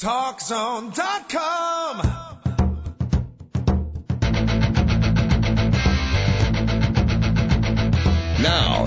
TalkZone.com. Now,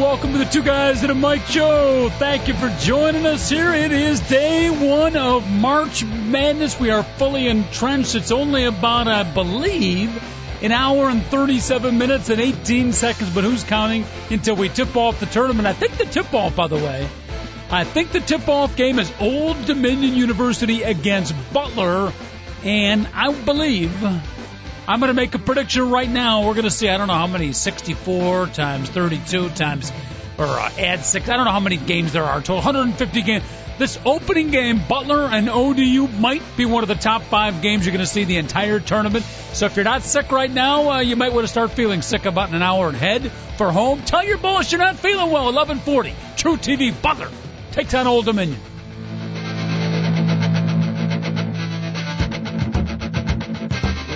Welcome to the Two Guys and a Mic show. Thank you for joining us here. It is day one of March Madness. We are fully entrenched. It's only about, I believe, an hour and 37 minutes and 18 seconds, but who's counting until we tip off the tournament? I think the tip-off game is Old Dominion University against Butler, and I believe... I'm going to make a prediction right now. We're going to see, I don't know how many, 64 times 32 times, or add 6. I don't know how many games there are. Total 150 games. This opening game, Butler and ODU, might be one of the top five games you're going to see the entire tournament. So if you're not sick right now, you might want to start feeling sick about in an hour and head for home. Tell your boss you're not feeling well. 11:40, True TV, Butler takes on Old Dominion.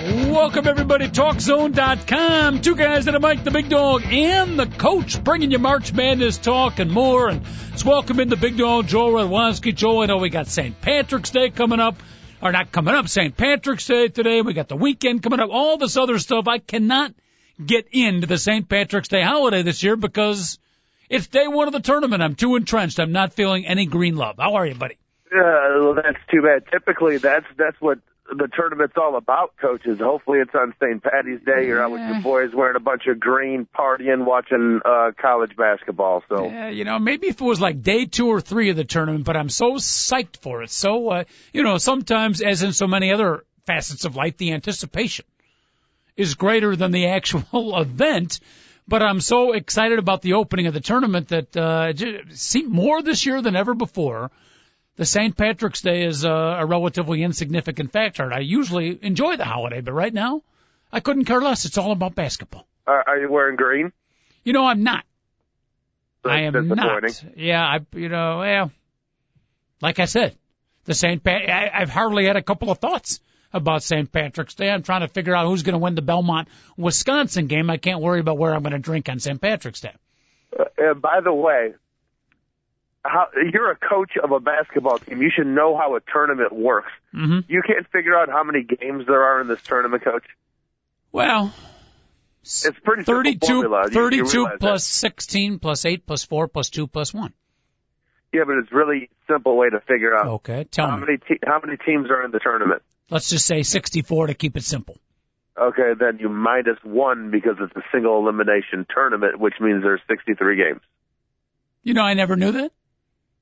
Welcome, everybody. TalkZone.com. Two Guys and a Mic, the big dog and the coach, bringing you March Madness talk and more. And let's welcome in the big dog, Joel Radwanski. Joel, I know we got St. Patrick's Day coming up. Or not coming up, St. Patrick's Day today. We got the weekend coming up. All this other stuff. I cannot get into the St. Patrick's Day holiday this year because it's day one of the tournament. I'm too entrenched. I'm not feeling any green love. How are you, buddy? Well, that's too bad. Typically, that's what the tournament's all about, coaches. Hopefully it's on St. Paddy's Day. You're out with your boys wearing a bunch of green, partying, watching college basketball. So yeah, you know, maybe if it was like day 2 or 3 of the tournament, but I'm so psyched for it. So, you know, sometimes, as in so many other facets of life, the anticipation is greater than the actual event. But I'm so excited about the opening of the tournament that seemed more this year than ever before. The St. Patrick's Day is a relatively insignificant factor, and I usually enjoy the holiday, but right now, I couldn't care less. It's all about basketball. Are you wearing green? You know, I'm not. That's I am not. Yeah, well, like I said, the St. I've hardly had a couple of thoughts about St. Patrick's Day. I'm trying to figure out who's going to win the Belmont, Wisconsin game. I can't worry about where I'm going to drink on St. Patrick's Day. And by the way, you're a coach of a basketball team. You should know how a tournament works. Mm-hmm. You can't figure out how many games there are in this tournament, coach? Well, it's pretty 32 plus 16 plus 8 plus 4 plus 2 plus 1. Yeah, but it's really a simple way to figure out how many teams are in the tournament. Let's just say 64 to keep it simple. Okay, then you minus 1 because it's a single elimination tournament, which means there's 63 games. You know, I never knew that.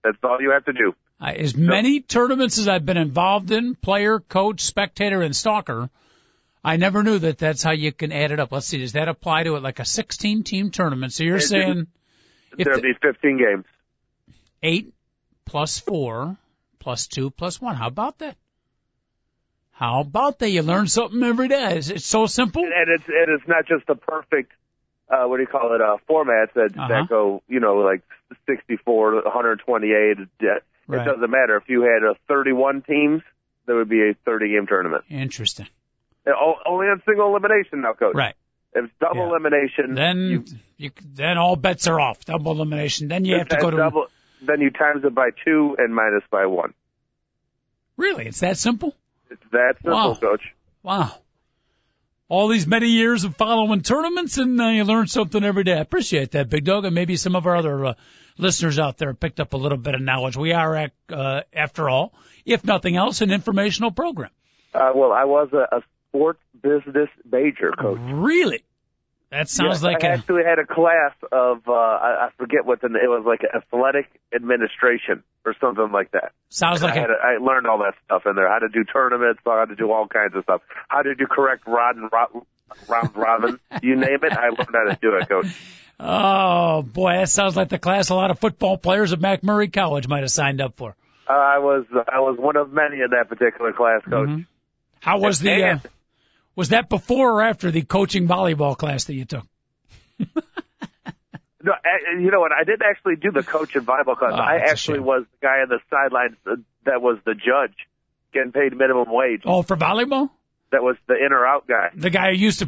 That's all you have to do. As many tournaments as I've been involved in, player, coach, spectator, and stalker, I never knew that that's how you can add it up. Let's see, does that apply to it like a 16-team tournament? So you're saying... There'll be 15 games. 8 plus 4 plus 2 plus 1. How about that? How about that? You learn something every day. It's so simple. And it's not just the perfect... formats that go, you know, like 64, 128. Right. It doesn't matter. If you had 31 teams, there would be a 30-game tournament. Interesting. Only on single elimination now, coach. Right. If it's double elimination. Then all bets are off, double elimination. Then you have to go to double. Then you times it by 2 and minus by 1. Really? It's that simple? It's that simple, coach. Wow. All these many years of following tournaments, and you learn something every day. I appreciate that, Big Dog, and maybe some of our other listeners out there picked up a little bit of knowledge. We are, after all, if nothing else, an informational program. Well, I was a sports business major, coach. Really? That sounds like I actually had a class of, I forget what it was, like athletic administration or something like that. Sounds like I learned all that stuff in there, how to do tournaments, how to do all kinds of stuff, how to do correct round robin, you name it, I learned how to do it, coach. Oh, boy, that sounds like the class a lot of football players at McMurry College might have signed up for. I was one of many in that particular class, coach. Mm-hmm. How was the... Was that before or after the coaching volleyball class that you took? No, you know what? I didn't actually do the coach in volleyball class. I actually was the guy on the sidelines that was the judge getting paid minimum wage. Oh, for volleyball? That was the in or out guy. The guy who used to –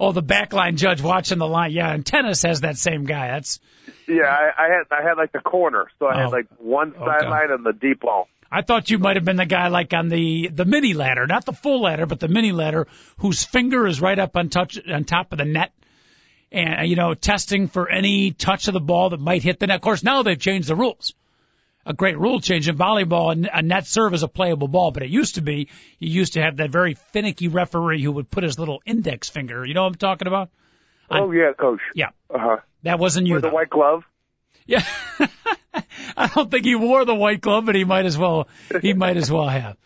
oh, the backline judge watching the line. Yeah, and tennis has that same guy. That's – yeah, I had like the corner. So I had like one sideline and the deep ball. I thought you might have been the guy like on the mini ladder, not the full ladder, but the mini ladder, whose finger is right up on top of the net. And, you know, testing for any touch of the ball that might hit the net. Of course, now they've changed the rules. A great rule change in volleyball, and a net serve is a playable ball. But it used to be, you used to have that very finicky referee who would put his little index finger. You know what I'm talking about? Oh, yeah, Coach. Yeah. Uh-huh. That wasn't you. With the white glove? Yeah. I don't think he wore the white glove, but he might as well have.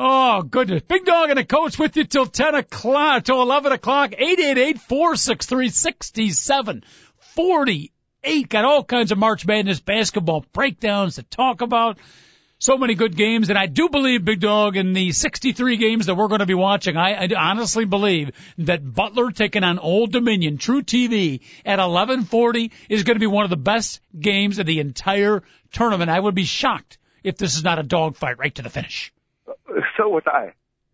Oh, goodness. Big Dog and a Coach with you till 10 o'clock, till 11 o'clock, 888-463-6748. Got all kinds of March Madness basketball breakdowns to talk about. So many good games. And I do believe, Big Dog, in the 63 games that we're going to be watching, I honestly believe that Butler taking on Old Dominion, True TV, at 11:40 is going to be one of the best games of the entire tournament. I would be shocked if this is not a dogfight right to the finish. So would I.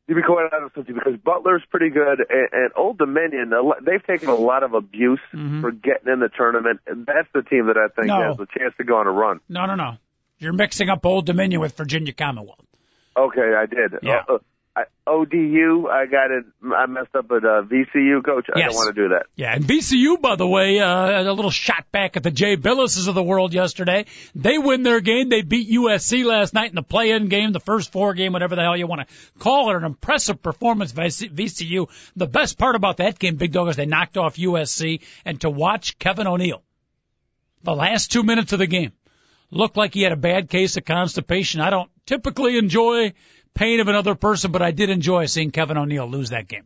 To be quite honest with you, because Butler's pretty good, and Old Dominion, they've taken a lot of abuse for getting in the tournament, and that's the team that I think has a chance to go on a run. No. You're mixing up Old Dominion with Virginia Commonwealth. Okay, I did. Yeah. ODU, I got it. I messed up at VCU, Coach. I don't want to do that. Yeah, and VCU, by the way, a little shot back at the Jay Billises of the world yesterday. They win their game. They beat USC last night in the play-in game, the first four game, whatever the hell you want to call it. An impressive performance by VCU. The best part about that game, Big Dog, is they knocked off USC. And to watch Kevin O'Neal, the last 2 minutes of the game, looked like he had a bad case of constipation. I don't typically enjoy pain of another person, but I did enjoy seeing Kevin O'Neal lose that game.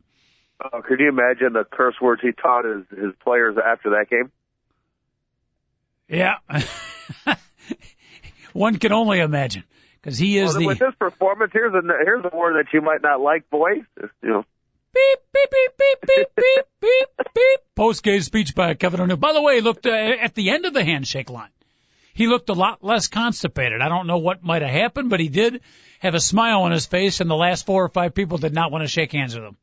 Could you imagine the curse words he taught his players after that game? Yeah. One can only imagine, because he is with this performance, here's a word that you might not like, boys. You know. Beep, beep, beep, beep, beep, beep, beep, beep. Post-game speech by Kevin O'Neal. By the way, he looked at the end of the handshake line. He looked a lot less constipated. I don't know what might have happened, but he did have a smile on his face, and the last four or five people did not want to shake hands with him.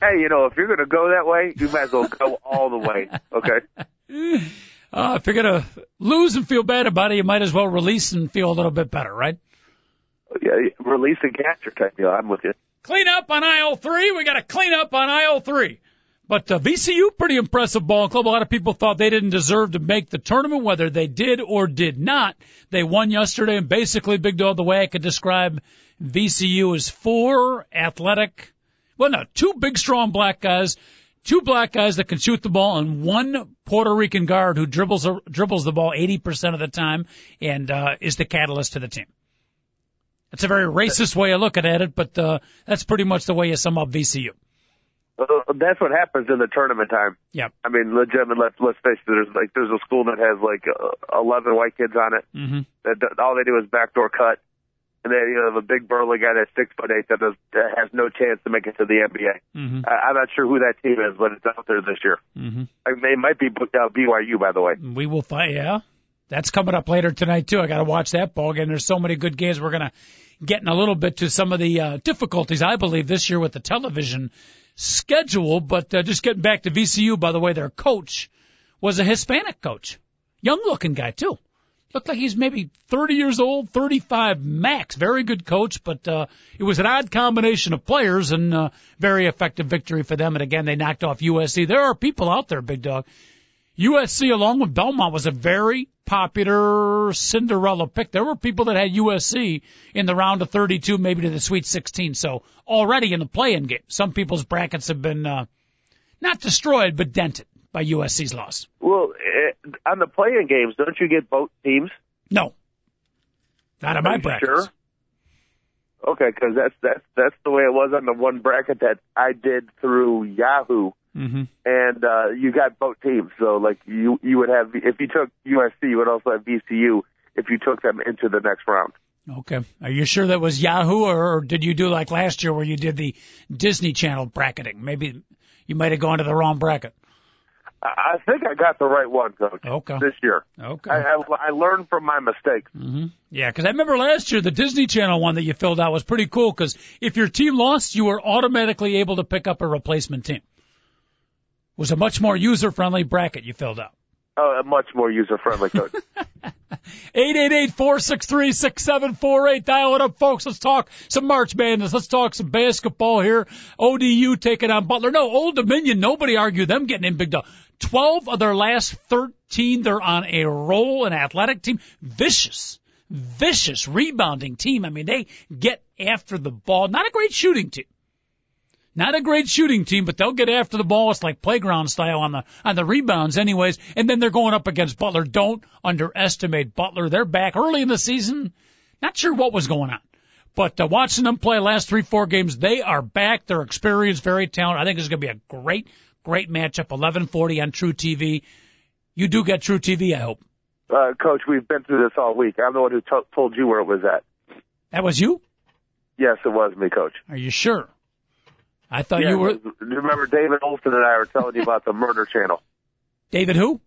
Hey, you know, if you're going to go that way, you might as well go all the way, okay? If you're going to lose and feel bad about it, you might as well release and feel a little bit better, right? Yeah, release and capture type deal. I'm with you. Clean up on aisle three. We got to clean up on aisle three. But VCU, pretty impressive ball club. A lot of people thought they didn't deserve to make the tournament, whether they did or did not. They won yesterday, and basically, Big Dog, the way I could describe VCU is two big, strong black guys, two black guys that can shoot the ball, and one Puerto Rican guard who dribbles the ball 80% of the time and is the catalyst to the team. That's a very racist way of looking at it, but that's pretty much the way you sum up VCU. That's what happens in the tournament time. Yeah. I mean, legitimately, let's face it, there's a school that has 11 white kids on it. Mm-hmm. That all they do is backdoor cut. And they have a big burly guy that's 6'8" that has no chance to make it to the NBA. Mm-hmm. I'm not sure who that team is, but it's out there this year. Mm-hmm. I mean, they might be booked out BYU, by the way. We will find, yeah. That's coming up later tonight, too. I got to watch that ball game. There's so many good games. We're going to get in a little bit to some of the difficulties, I believe, this year with the television schedule, but just getting back to VCU, by the way, their coach was a Hispanic coach. Young-looking guy, too. Looked like he's maybe 30 years old, 35 max. Very good coach, but it was an odd combination of players and very effective victory for them. And, again, they knocked off USC. There are people out there, Big Dog. USC, along with Belmont, was a very popular Cinderella pick. There were people that had USC in the round of 32, maybe to the Sweet 16. So already in the play-in game, some people's brackets have been not destroyed but dented by USC's loss. Well, on the play-in games, don't you get both teams? No, not in my brackets. Sure? Okay, because that's the way it was on the one bracket that I did through Yahoo. Mm-hmm. And you got both teams, so you would have, if you took USC, you would also have VCU if you took them into the next round. Okay. Are you sure that was Yahoo, or did you do like last year where you did the Disney Channel bracketing? Maybe you might have gone to the wrong bracket. I think I got the right one, Coach, this year. Okay. I learned from my mistakes. Mm-hmm. Yeah, because I remember last year the Disney Channel one that you filled out was pretty cool because if your team lost, you were automatically able to pick up a replacement team. It was a much more user-friendly bracket you filled out. Oh, much more user-friendly, Coach. 888-463-6748. Dial it up, folks. Let's talk some March Madness. Let's talk some basketball here. ODU taking on Butler. No, Old Dominion, nobody argued them getting in big dog. 12 of their last 13, they're on a roll, an athletic team. Vicious rebounding team. I mean, they get after the ball. Not a great shooting team. Not a great shooting team, but they'll get after the ball. It's like playground style on the rebounds anyways. And then they're going up against Butler. Don't underestimate Butler. They're back early in the season. Not sure what was going on. But watching them play last 3-4 games, they are back. They're experienced, very talented. I think it's going to be a great matchup. 11:40 on True TV. You do get True TV, I hope. Coach, we've been through this all week. I'm the one who told you where it was at. That was you? Yes, it was me, Coach. Are you sure? I thought you were. Remember, David Olson and I were telling you about the murder channel. David who?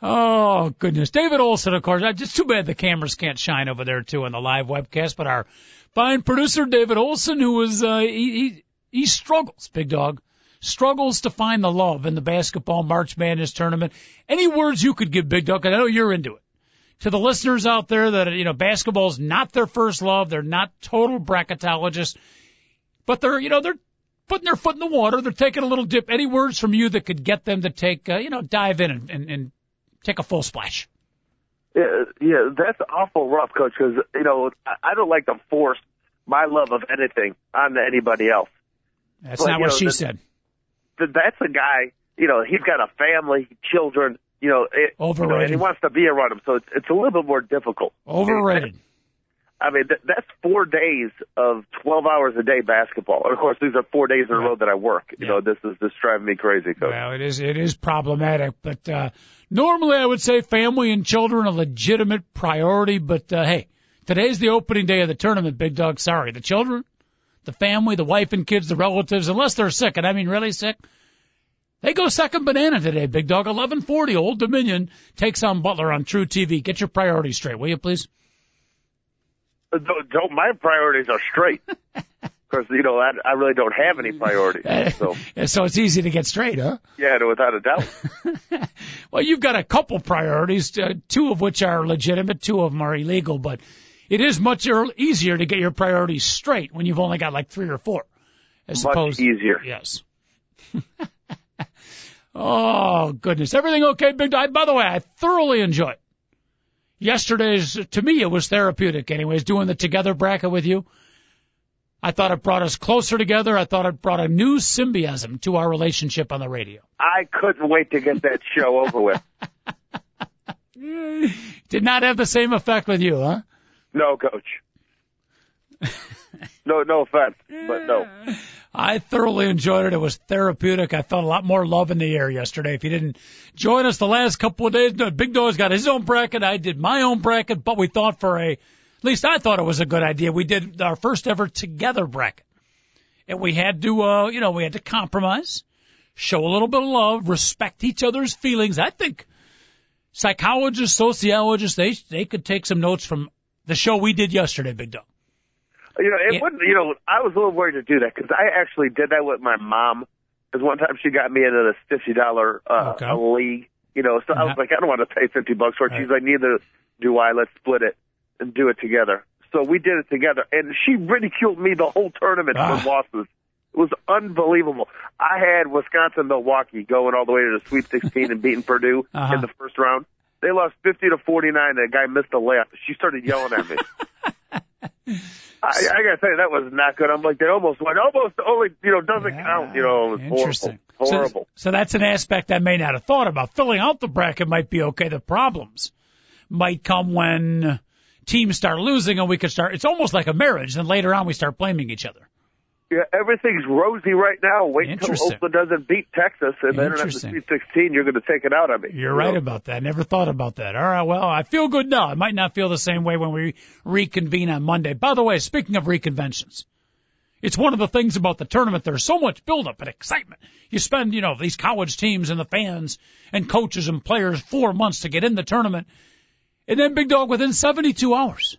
Oh, goodness. David Olson, of course. It's just too bad the cameras can't shine over there, too, on the live webcast. But our fine producer, David Olson, who was, he struggles, big dog, struggles to find the love in the basketball March Madness tournament. Any words you could give, big dog, because I know you're into it. To the listeners out there that, you know, basketball's not their first love. They're not total bracketologists, but they're, you know, they're putting their foot in the water. They're taking a little dip. Any words from you that could get them to take, you know, dive in and take a full splash? Yeah, that's awful rough, Coach, because, you know, I don't like to force my love of anything onto anybody else. That's not what she said. That's a guy, you know, he's got a family, children. You know, and he wants to be around him, so it's a little bit more difficult. Overrated. I mean, that's 4 days of 12 hours a day basketball. And of course, these are 4 days in a row that I work. You know, this is driving me crazy, Coach. Well, it is problematic, but normally I would say family and children a legitimate priority. But hey, today's the opening day of the tournament, big dog. Sorry, the children, the family, the wife and kids, the relatives, unless they're sick, and I mean really sick. They go second banana today, big dog. 11:40, Old Dominion takes on Butler on True TV. Get your priorities straight, will you, please? Don't, my priorities are straight. Because, you know, I really don't have any priorities. So it's easy to get straight, huh? Yeah, without a doubt. Well, you've got a couple priorities, two of which are legitimate, two of them are illegal. But it is much easier to get your priorities straight when you've only got like three or four. Much easier. Yes. Oh, goodness. Everything okay, big dog? By the way, I thoroughly enjoyed yesterday's. To me, it was therapeutic anyways, doing the together bracket with you. I thought it brought us closer together. I thought it brought a new symbiosis to our relationship on the radio. I couldn't wait to get that show over with. Did not have the same effect with you, huh? No, Coach. No offense, but no. I thoroughly enjoyed it. It was therapeutic. I felt a lot more love in the air yesterday. If you didn't join us the last couple of days, Big Dog's got his own bracket. I did my own bracket, but we thought at least I thought it was a good idea. We did our first ever together bracket. And we had to, we had to compromise, show a little bit of love, respect each other's feelings. I think psychologists, sociologists, they could take some notes from the show we did yesterday, Big Dog. You know, I was a little worried to do that because I actually did that with my mom. Because one time she got me into this $50 league, you know. So I was like, I don't want to pay $50 for it. She's like, neither do I. Let's split it and do it together. So we did it together, and she ridiculed me the whole tournament for losses. It was unbelievable. I had Wisconsin-Milwaukee going all the way to the Sweet 16 and beating Purdue in the first round. They lost 50-49. That guy missed a layup. She started yelling at me. I gotta say that was not good. I'm like, they almost won. Almost only, you know, doesn't count. You know, it was interesting. Horrible. So that's an aspect I may not have thought about. Filling out the bracket might be okay. The problems might come when teams start losing and we could start. It's almost like a marriage. Then later on we start blaming each other. Yeah, everything's rosy right now. Wait until Oakland doesn't beat Texas, and then after Sweet 16, you're going to take it out on me. You're right about that. I never thought about that. All right, well, I feel good now. I might not feel the same way when we reconvene on Monday. By the way, speaking of reconventions, it's one of the things about the tournament. There's so much buildup and excitement. You spend, you know, these college teams and the fans and coaches and players 4 months to get in the tournament, and then, Big Dog, within 72 hours,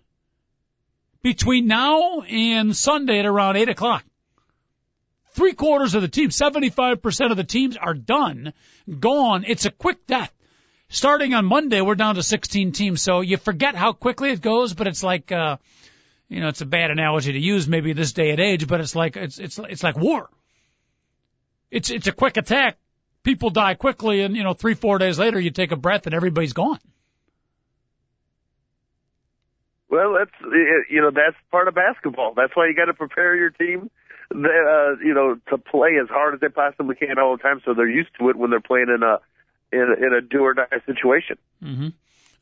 between now and Sunday at around 8 o'clock, three-quarters of the team, 75% of the teams are done, gone. It's a quick death. Starting on Monday, we're down to 16 teams, so you forget how quickly it goes, but it's like, you know, it's a bad analogy to use maybe this day and age, but it's like war. It's a quick attack. People die quickly, and, you know, 3-4 days later, you take a breath and everybody's gone. Well, that's part of basketball. That's why you got to prepare your team. To play as hard as they possibly can all the time, so they're used to it when they're playing in a do or die situation. Mm-hmm.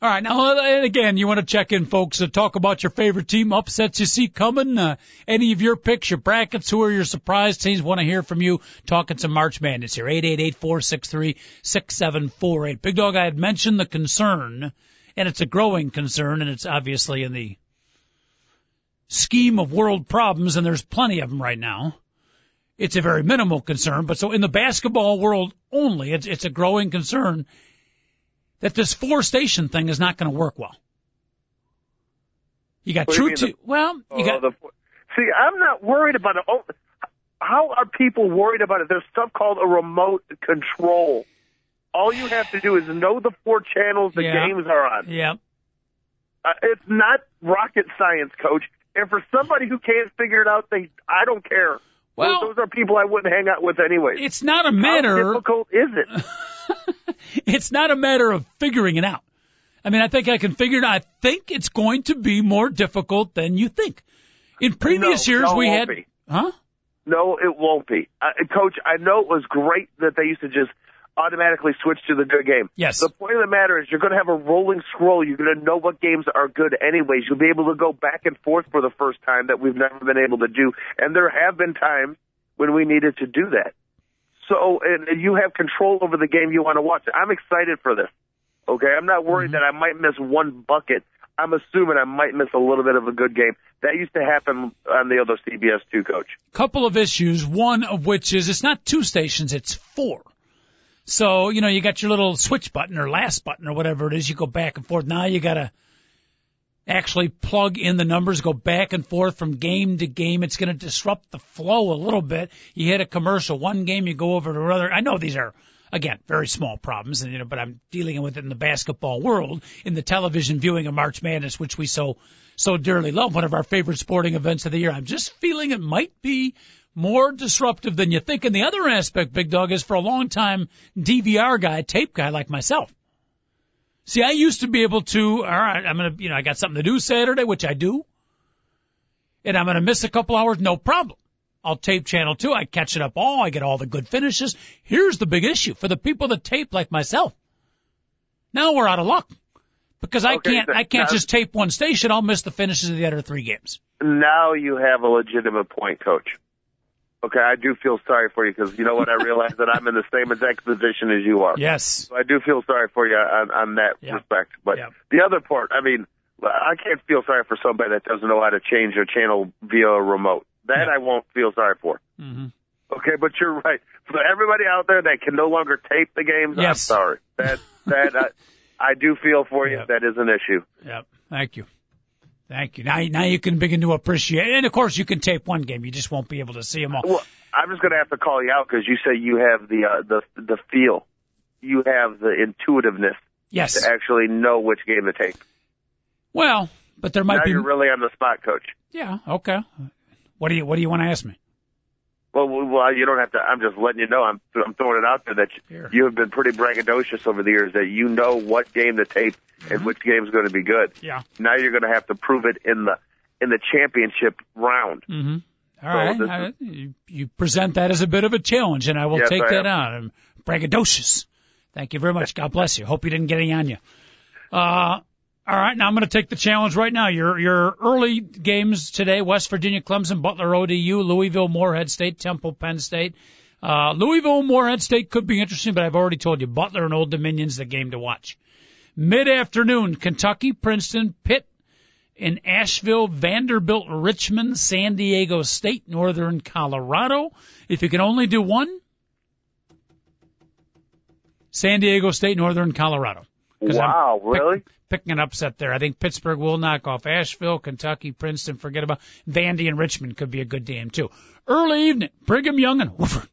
All right, now and again, you want to check in, folks, and talk about your favorite team, upsets you see coming, any of your picks, your brackets, who are your surprise teams. Want to hear from you? Talking some March Madness here, 888-463-6748. Big Dog, I had mentioned the concern, and it's a growing concern, and it's obviously in the scheme of world problems, and there's plenty of them right now. It's a very minimal concern, but so in the basketball world only, it's a growing concern that this four-station thing is not going to work well. You got true to... Well, you got... See, I'm not worried about it. Oh, how are people worried about it? There's stuff called a remote control. All you have to do is know the four channels the games are on. Yeah. It's not rocket science, Coach. And for somebody who can't figure it out, I don't care. Well, those are people I wouldn't hang out with anyway. It's not a matter... How difficult is it? It's not a matter of figuring it out. I mean, I think I can figure it out. I think it's going to be more difficult than you think. In previous years, we had... Be. Huh? No, it won't be. Coach, I know it was great that they used to just automatically switch to the good game. Yes. The point of the matter is you're going to have a rolling scroll. You're going to know what games are good anyways. You'll be able to go back and forth for the first time that we've never been able to do. And there have been times when we needed to do that. So, and you have control over the game you want to watch. I'm excited for this. Okay? I'm not worried that I might miss one bucket. I'm assuming I might miss a little bit of a good game. That used to happen on the other CBS 2, Coach. Couple of issues, one of which is it's not two stations, it's four. So, you know, you got your little switch button or last button or whatever it is. You go back and forth. Now you got to actually plug in the numbers, go back and forth from game to game. It's going to disrupt the flow a little bit. You hit a commercial one game, you go over to another. I know these are, again, very small problems, and, you know, but I'm dealing with it in the basketball world, in the television viewing of March Madness, which we so dearly love, one of our favorite sporting events of the year. I'm just feeling it might be more disruptive than you think. And the other aspect, Big Dog, is for a long time DVR guy, tape guy like myself. See, I used to be able to, all right, I'm going to, you know, I got something to do Saturday, which I do, and I'm going to miss a couple hours, no problem. I'll tape channel 2. I catch it up all. I get all the good finishes. Here's the big issue for the people that tape like myself. Now we're out of luck because I can't just tape one station. I'll miss the finishes of the other three games. Now you have a legitimate point, Coach. Okay, I do feel sorry for you because, you know what, I realize that I'm in the same exact position as you are. Yes. So I do feel sorry for you on that respect. But the other part, I mean, I can't feel sorry for somebody that doesn't know how to change their channel via a remote. That I won't feel sorry for. Mm-hmm. Okay, but you're right. For everybody out there that can no longer tape the games, I'm sorry. That I do feel for you. That is an issue. Yep. Thank you. Now you can begin to appreciate it. And, of course, you can tape one game. You just won't be able to see them all. Well, I'm just going to have to call you out because you say you have the feel. You have the intuitiveness to actually know which game to tape. Well, but there might be... Now you're really on the spot, Coach. Yeah, okay. What do you want to ask me? Well, you don't have to. I'm just letting you know. I'm throwing it out there that you have been pretty braggadocious over the years that you know what game to tape and which game's going to be good. Yeah. Now you're going to have to prove it in the championship round. Mm-hmm. All right. You present that as a bit of a challenge, and I will take that on. I'm braggadocious. Thank you very much. God bless you. Hope you didn't get any on you. All right, now I'm going to take the challenge right now. Your early games today: West Virginia, Clemson, Butler, ODU, Louisville, Morehead State, Temple, Penn State. Louisville, Morehead State could be interesting, but I've already told you Butler and Old Dominion's the game to watch. Mid-afternoon: Kentucky, Princeton, Pitt, in Asheville, Vanderbilt, Richmond, San Diego State, Northern Colorado. If you can only do one, San Diego State, Northern Colorado. Wow, really? Picking an upset there. I think Pittsburgh will knock off Asheville, Kentucky, Princeton. Forget about Vandy, and Richmond could be a good game, too. Early evening, Brigham Young and Wofford.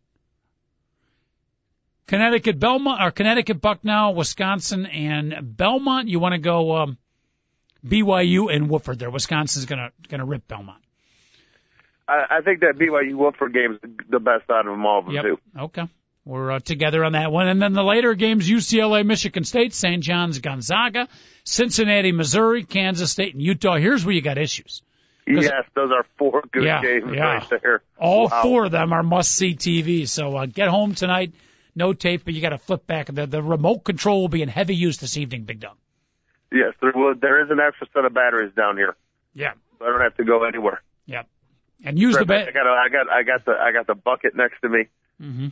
Connecticut, Belmont, or Connecticut, Bucknell, Wisconsin, and Belmont. You want to go BYU and Wofford there. Wisconsin's gonna rip Belmont. I think that BYU Wofford game's the best out of them all of them, too. Okay. We're together on that one. And then the later games: UCLA, Michigan State, St. John's, Gonzaga, Cincinnati, Missouri, Kansas State, and Utah. Here's where you got issues. Yes, those are four good games right there. All four of them are must-see TV. So get home tonight. No tape, but you got to flip back. The remote control will be in heavy use this evening, Big Dog. Yes, there is an extra set of batteries down here. Yeah, so I don't have to go anywhere. Yeah, and use the battery. I got the bucket next to me. Mm-hmm.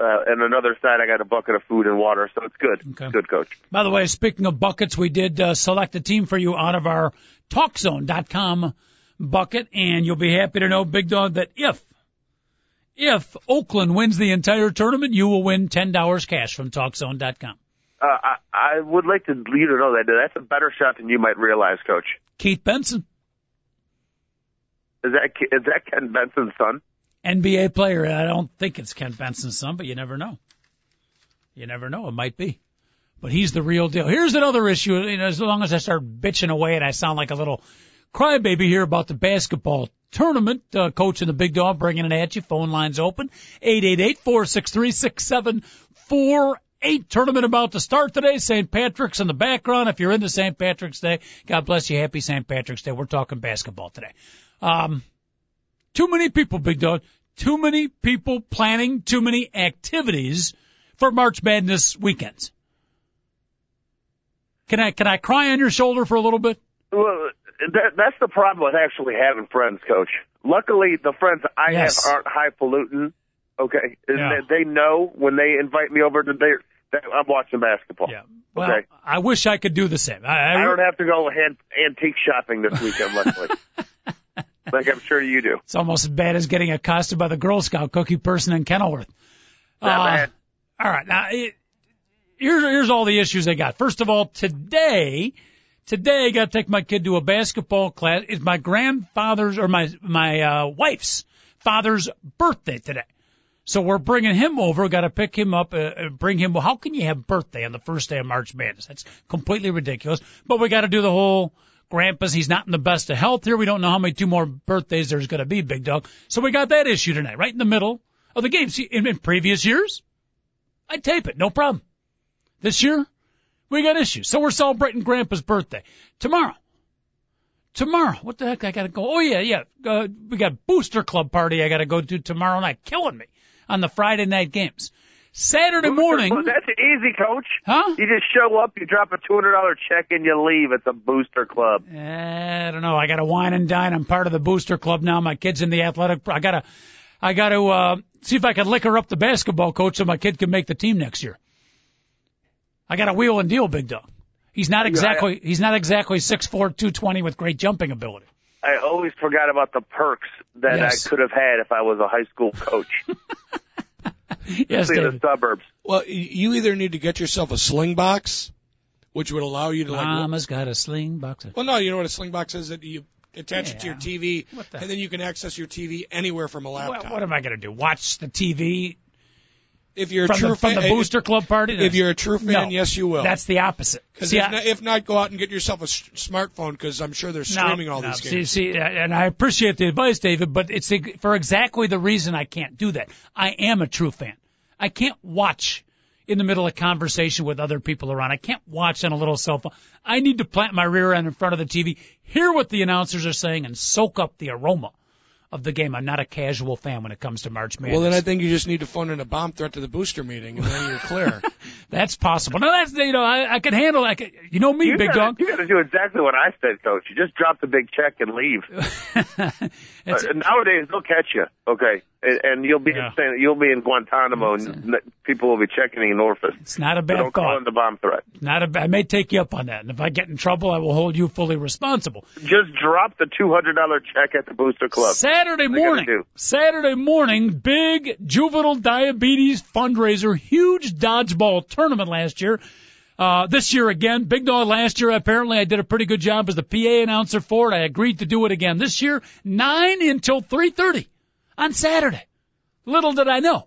And another side, I got a bucket of food and water, so it's good. Okay. Good, Coach. By the way, speaking of buckets, we did select a team for you out of our TalkZone.com bucket, and you'll be happy to know, Big Dog, that if Oakland wins the entire tournament, you will win $10 cash from TalkZone.com. I would like to let you know that that's a better shot than you might realize, Coach. Keith Benson. Is that Ken Benson's son? NBA player. I don't think it's Ken Benson's son, but you never know. You never know. It might be. But he's the real deal. Here's another issue. You know, as long as I start bitching away and I sound like a little crybaby here about the basketball tournament, Coach and the Big Dog bringing it at you. Phone lines open. 888-463-6748. Tournament about to start today. St. Patrick's in the background. If you're into St. Patrick's Day, God bless you. Happy St. Patrick's Day. We're talking basketball today. Too many people, Big Dog, too many people planning too many activities for March Madness weekends. Can I cry on your shoulder for a little bit? Well, that's the problem with actually having friends, Coach. Luckily, the friends I have aren't highfalutin, okay? Yeah. They know when they invite me over that I'm watching basketball. Yeah. Well, okay? I wish I could do the same. I don't have to go antique shopping this weekend, luckily. Like I'm sure you do. It's almost as bad as getting accosted by the Girl Scout cookie person in Kenilworth. Not bad. All right. Now, here's all the issues they got. First of all, today I got to take my kid to a basketball class. It's my grandfather's or my wife's father's birthday today. So we're bringing him over. Got to pick him up, bring him. Well, how can you have birthday on the first day of March Madness? That's completely ridiculous. But we got to do the whole Grandpa's, he's not in the best of health here. We don't know how many two more birthdays there's going to be, Big Dog. So we got that issue tonight, right in the middle of the game. See, in previous years, I'd tape it, no problem. This year, we got issues. So we're celebrating Grandpa's birthday. Tomorrow, what the heck, I got to go. Oh, yeah, we got Booster Club party I got to go to tomorrow night. Killing me on the Friday night games. Saturday morning. Well, that's easy, Coach. Huh? You just show up, you drop a $200 check, and you leave at the Booster Club. I don't know. I got to wine and dine. I'm part of the Booster Club now. My kid's in the athletic. I got to see if I can liquor up the basketball coach so my kid can make the team next year. I got to wheel and deal, Big Dog. He's not exactly 6'4", 220 with great jumping ability. I always forgot about the perks that I could have had if I was a high school coach. Yes, the suburbs. Well, you either need to get yourself a sling box, which would allow you to Mama's got a sling box. Well, no, you know what a sling box is? That you attach it to your TV, and then you can access your TV anywhere from a laptop. What am I going to do? Watch the TV? If you're a true fan from the Booster Club party. If you're a true fan, yes, you will. That's the opposite. See, if not, go out and get yourself a smartphone, because I'm sure they're streaming all these games. See, and I appreciate the advice, David, but it's for exactly the reason I can't do that. I am a true fan. I can't watch in the middle of conversation with other people around. I can't watch on a little cell phone. I need to plant my rear end in front of the TV, hear what the announcers are saying, and soak up the aroma of the game. I'm not a casual fan when it comes to March Madness. Well, then I think you just need to phone in a bomb threat to the booster meeting, and then you're clear. That's possible. Now that's, you know, I can handle that. You know me, you big dog. You got to do exactly what I said, Coach. You just drop the big check and leave. Nowadays, they'll catch you, okay? And you'll be in Guantanamo, and people will be checking in Norfolk. It's not a bad thought. Don't call in the bomb threat. I may take you up on that, and if I get in trouble, I will hold you fully responsible. Just drop the $200 check at the Booster Club. Saturday morning, big juvenile diabetes fundraiser, huge dodgeball tournament last year. This year again, Big Dog last year, apparently I did a pretty good job as the PA announcer for it. I agreed to do it again this year, 9 until 3:30 on Saturday. Little did I know.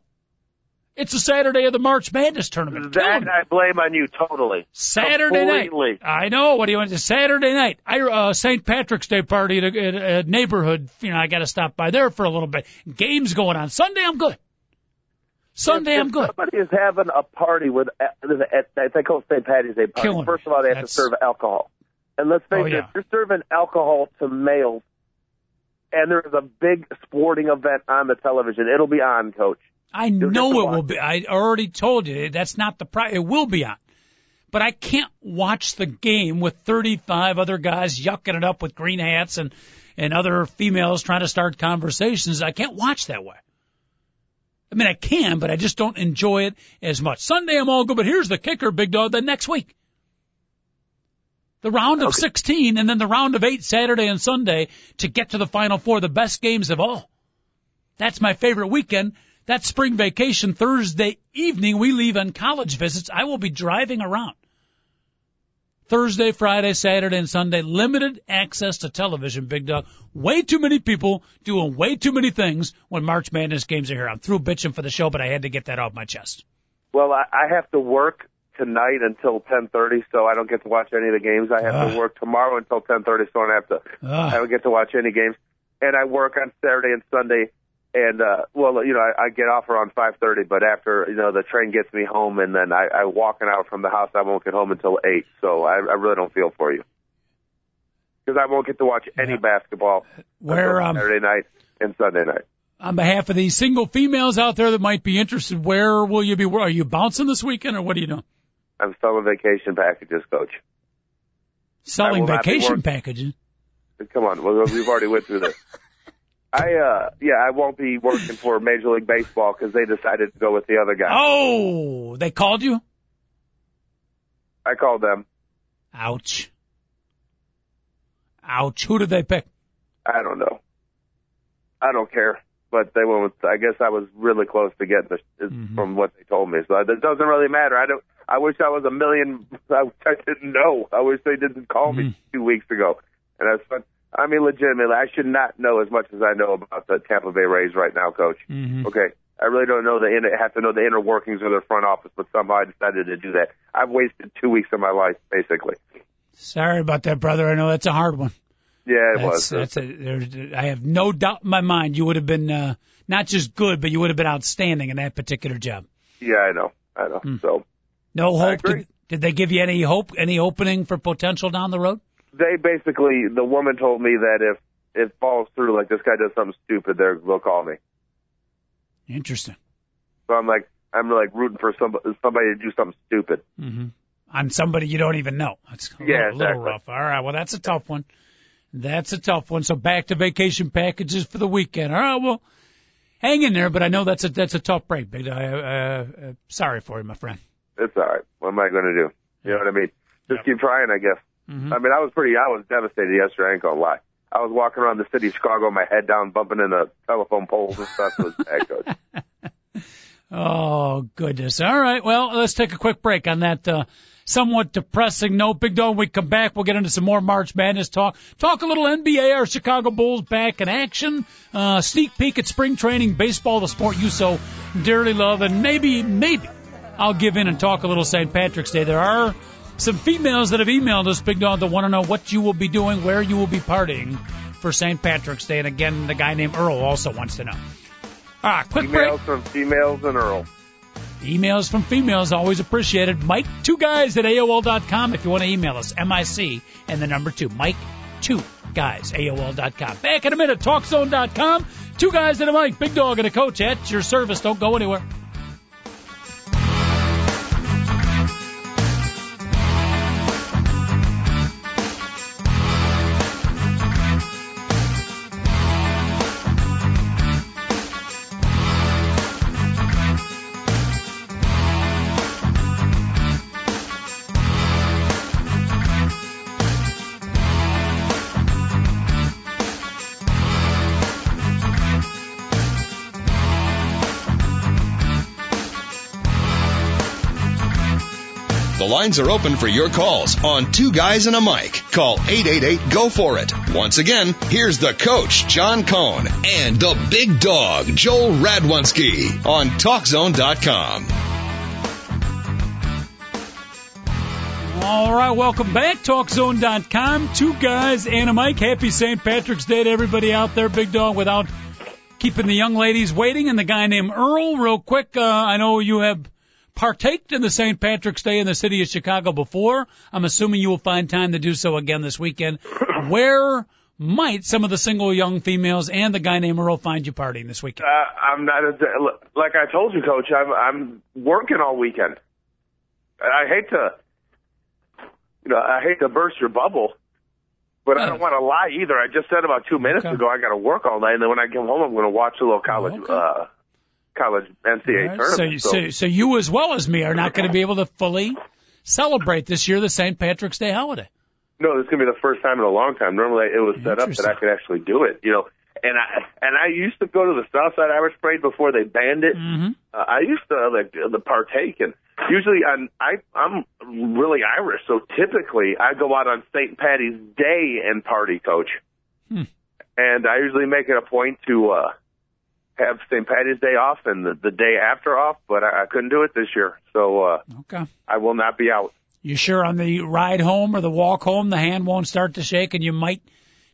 It's the Saturday of the March Madness tournament. That I blame on you totally. Saturday completely. Night. I know. What do you want to do? Saturday night. St. Patrick's Day party at a neighborhood. You know, I got to stop by there for a little bit. Games going on. Sunday, I'm good. If I'm good. Somebody is having a party with, they call it St. Patty's Day party. Killing First of all, they have to serve alcohol. And let's face it, if you're serving alcohol to males, and there is a big sporting event on the television, it'll be on, Coach. I know it will be. I already told you that's not the problem. It will be on. But I can't watch the game with 35 other guys yucking it up with green hats and other females trying to start conversations. I can't watch that way. I mean, I can, but I just don't enjoy it as much. Sunday, I'm all good, but here's the kicker, Big Dog, the next week. The round of 16 and then the round of 8 Saturday and Sunday to get to the Final Four, the best games of all. That's my favorite weekend. That's spring vacation. Thursday evening, we leave on college visits. I will be driving around. Thursday, Friday, Saturday, and Sunday, limited access to television, Big Dog. Way too many people doing way too many things when March Madness games are here. I'm through bitching for the show, but I had to get that off my chest. Well, I have to work tonight until 10:30, so I don't get to watch any of the games. I have to work tomorrow until 10:30, so I don't get to watch any games. And I work on Saturday and Sunday. And, well, you know, I get off around 5:30, but after, you know, the train gets me home and then I walking out from the house, I won't get home until 8. So I really don't feel for you. Because I won't get to watch any basketball Saturday night and Sunday night. On behalf of these single females out there that might be interested, where will you be? Are you bouncing this weekend or what are you doing? I'm selling vacation packages, Coach. Selling vacation packages? Come on, we've already went through this. I won't be working for Major League Baseball because they decided to go with the other guy. Oh, they called you? I called them. Ouch. Who did they pick? I don't know. I don't care. But they went with, I guess I was really close to getting from what they told me. So it doesn't really matter. I wish I was a million. I didn't know. I wish they didn't call me 2 weeks ago. And legitimately, I should not know as much as I know about the Tampa Bay Rays right now, Coach. Mm-hmm. Okay, I really don't know have to know the inner workings of their front office, but somehow I decided to do that. I've wasted 2 weeks of my life, basically. Sorry about that, brother. I know that's a hard one. Yeah, it was. I have no doubt in my mind you would have been not just good, but you would have been outstanding in that particular job. Yeah, I know. Mm. So, no hope. Did they give you any hope, any opening for potential down the road? They basically, the woman told me that if it falls through, like this guy does something stupid, they'll call me. Interesting. So I'm rooting for somebody to do something stupid. Mm-hmm. On somebody you don't even know. That's a little rough. All right, well, that's a tough one. So back to vacation packages for the weekend. All right, well, hang in there, but I know that's a tough break. But sorry for you, my friend. It's all right. What am I going to do? You know what I mean? Just keep trying, I guess. Mm-hmm. I mean, I was devastated yesterday, I ain't gonna lie. I was walking around the city of Chicago, my head down, bumping into telephone poles and stuff. It was bad, Coach. Oh, goodness. All right, well, let's take a quick break on that somewhat depressing note. Big Dog, when we come back, we'll get into some more March Madness talk. Talk a little NBA, our Chicago Bulls back in action. Sneak peek at spring training, baseball, the sport you so dearly love. And maybe I'll give in and talk a little St. Patrick's Day. There are some females that have emailed us, Big Dog, that want to know what you will be doing, where you will be partying for St. Patrick's Day. And again, the guy named Earl also wants to know. All right, quick break. Emails from females and Earl. Emails from females, always appreciated. Mike2guys@AOL.com if you want to email us. MIC and the number 2. Mike2guys@AOL.com. Back in a minute, TalkZone.com. 2 guys and a mic, Big Dog and a coach at your service. Don't go anywhere. The lines are open for your calls on Two Guys and a Mic. Call 888-GO-FOR-IT. Once again, here's the coach, John Cohn, and the big dog, Joel Radwanski, on TalkZone.com. All right, welcome back. TalkZone.com, Two Guys and a Mic. Happy St. Patrick's Day to everybody out there. Big dog, without keeping the young ladies waiting, and the guy named Earl, real quick, I know you have partaked in the St. Patrick's Day in the city of Chicago before. I'm assuming you will find time to do so again this weekend. Where might some of the single young females and the guy named Earl find you partying this weekend? I'm not, like I told you, Coach, I'm working all weekend. I hate to burst your bubble, but I don't want to lie either. I just said about 2 minutes ago I got to work all night, and then when I get home, I'm going to watch a little college NCAA tournament. So you as well as me are not going to be able to fully celebrate this year the St. Patrick's Day holiday. No, this is going to be the first time in a long time. Normally, it was set up that I could actually do it. You know, and I used to go to the Southside Irish Parade before they banned it. Mm-hmm. I used to partake in. Usually, I'm really Irish, so typically I go out on St. Patty's Day and party, Coach. Hmm. And I usually make it a point to have St. Patty's Day off and the day after off, but I couldn't do it this year, so I will not be out. You sure on the ride home or the walk home the hand won't start to shake and you might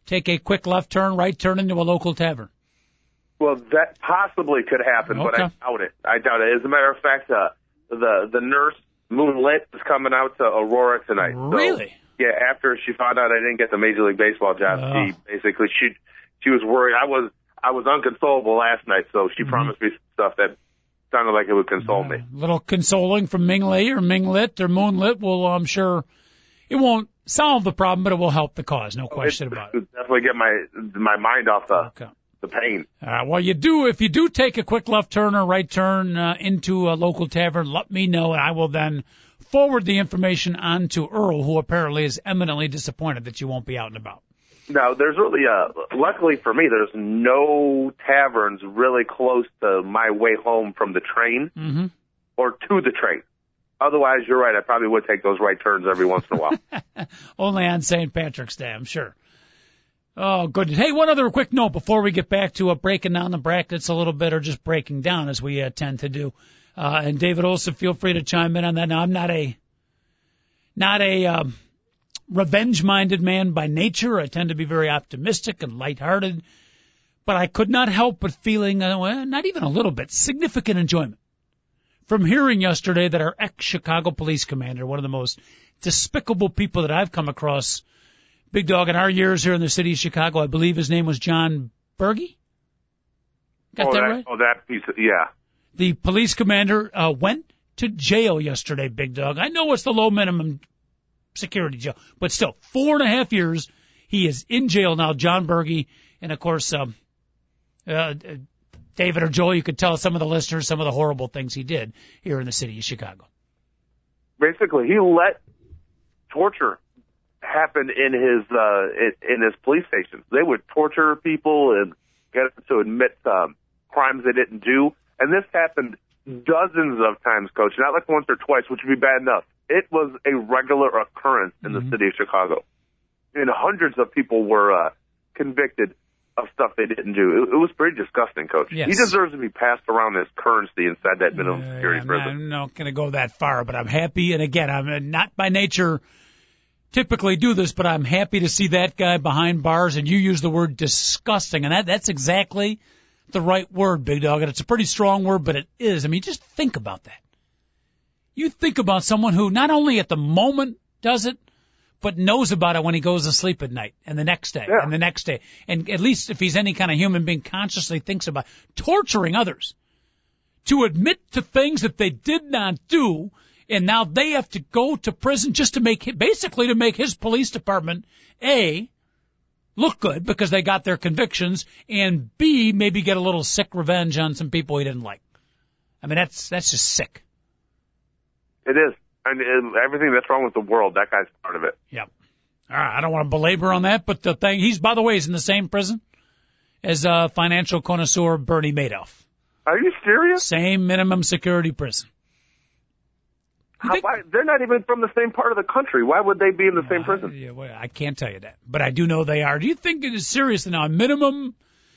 take a quick left turn, right turn into a local tavern? Well, that possibly could happen, but I doubt it. As a matter of fact, The nurse, Moonlit, is coming out to Aurora tonight. Really? So, yeah, after she found out I didn't get the Major League Baseball job, she was worried. I was unconsolable last night, so she promised me stuff that sounded like it would console me. A little consoling from Minglet or Moonlit will, I'm sure, it won't solve the problem, but it will help the cause, no question about it. It will definitely get my mind off the pain. Well, if you do take a quick left turn or right turn into a local tavern, let me know, and I will then forward the information on to Earl, who apparently is eminently disappointed that you won't be out and about. Now, there's really, luckily for me, there's no taverns really close to my way home from the train or to the train. Otherwise, you're right, I probably would take those right turns every once in a while. Only on St. Patrick's Day, I'm sure. Oh, good. Hey, one other quick note before we get back to breaking down the brackets a little bit, or just breaking down as we tend to do. And David Olson, feel free to chime in on that. Now, I'm not a revenge-minded man by nature. I tend to be very optimistic and lighthearted, but I could not help but feeling, not even a little bit, significant enjoyment from hearing yesterday that our ex-Chicago police commander, one of the most despicable people that I've come across, big dog, in our years here in the city of Chicago, I believe his name was John Berge. Got that right? Oh, that piece, yeah. The police commander went to jail yesterday, big dog. I know it's the low minimum security jail, but still, 4.5 years. He is in jail now, John Berge. And, of course, David or Joel, you could tell some of the listeners some of the horrible things he did here in the city of Chicago. Basically, he let torture happened in his police station. They would torture people and get them to admit crimes they didn't do. And this happened dozens of times, Coach. Not like once or twice, which would be bad enough. It was a regular occurrence in the city of Chicago. And hundreds of people were convicted of stuff they didn't do. It was pretty disgusting, Coach. Yes. He deserves to be passed around as currency inside that minimum security prison. I'm not going to go that far, but I'm happy. And again, I'm not by nature typically do this, but I'm happy to see that guy behind bars, and you use the word disgusting, and that's exactly the right word, big dog, and it's a pretty strong word, but it is. I mean, just think about that. You think about someone who not only at the moment does it, but knows about it when he goes to sleep at night and the next day and the next day, and at least if he's any kind of human being, consciously thinks about torturing others to admit to things that they did not do. And now they have to go to prison just to make his police department, A, look good because they got their convictions, and B, maybe get a little sick revenge on some people he didn't like. I mean, that's just sick. It is. And everything that's wrong with the world, that guy's part of it. Yep. All right. I don't want to belabor on that, but the thing, by the way, he's in the same prison as financial connoisseur Bernie Madoff. Are you serious? Same minimum security prison. They're not even from the same part of the country. Why would they be in the same prison? Yeah, well, I can't tell you that, but I do know they are. Do you think it is serious now? Minimum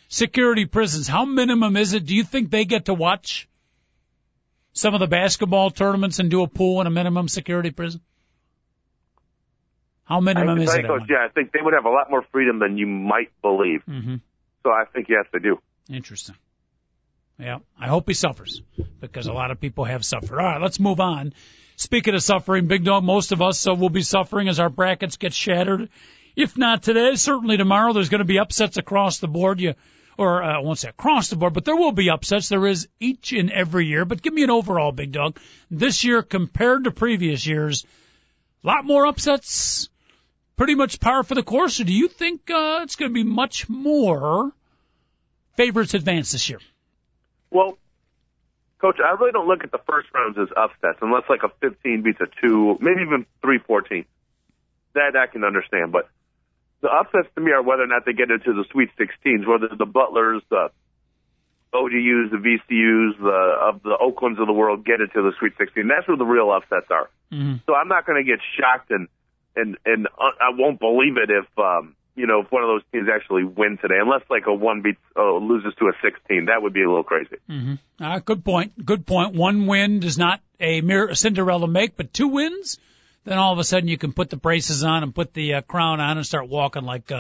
security prisons, how minimum is it? Do you think they get to watch some of the basketball tournaments and do a pool in a minimum security prison? How minimum is it? Yeah, I think they would have a lot more freedom than you might believe. Mm-hmm. So I think, yes, they do. Interesting. Yeah, I hope he suffers because a lot of people have suffered. All right, let's move on. Speaking of suffering, Big Dog, most of us will be suffering as our brackets get shattered. If not today, certainly tomorrow there's going to be upsets across the board. I won't say across the board, but there will be upsets. There is each and every year. But give me an overall, Big Dog. This year compared to previous years, a lot more upsets, pretty much par for the course. Or do you think it's going to be much more favorites advance this year? Well, Coach, I really don't look at the first rounds as upsets unless like a 15 beats a 2, maybe even 3-14. That I can understand. But the upsets to me are whether or not they get into the Sweet 16s, whether the Butlers, the ODUs, the VCUs, the Oaklands of the world get into the Sweet 16. That's where the real upsets are. Mm-hmm. So I'm not going to get shocked and I won't believe it if one of those teams actually win today, unless like a one loses to a 16, that would be a little crazy. Mm-hmm. Good point. One win does not a mere Cinderella make, but two wins, then all of a sudden you can put the braces on and put the crown on and start walking like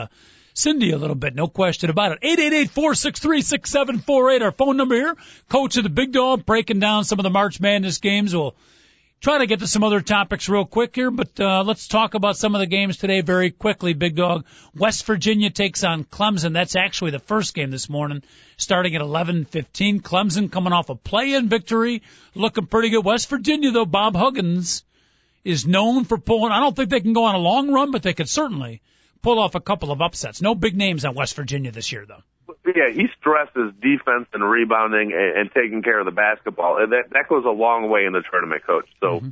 Cindy a little bit. No question about it. 888-463-6748, our phone number here. Coach of the Big Dog breaking down some of the March Madness games. We'll try to get to some other topics real quick here, but let's talk about some of the games today very quickly, Big Dog. West Virginia takes on Clemson. That's actually the first game this morning, starting at 11:15. Clemson coming off a play-in victory, looking pretty good. West Virginia, though, Bob Huggins is known for pulling. I don't think they can go on a long run, but they could certainly pull off a couple of upsets. No big names on West Virginia this year, though. Yeah, he stresses defense and rebounding and taking care of the basketball. And that goes a long way in the tournament, Coach. So, mm-hmm.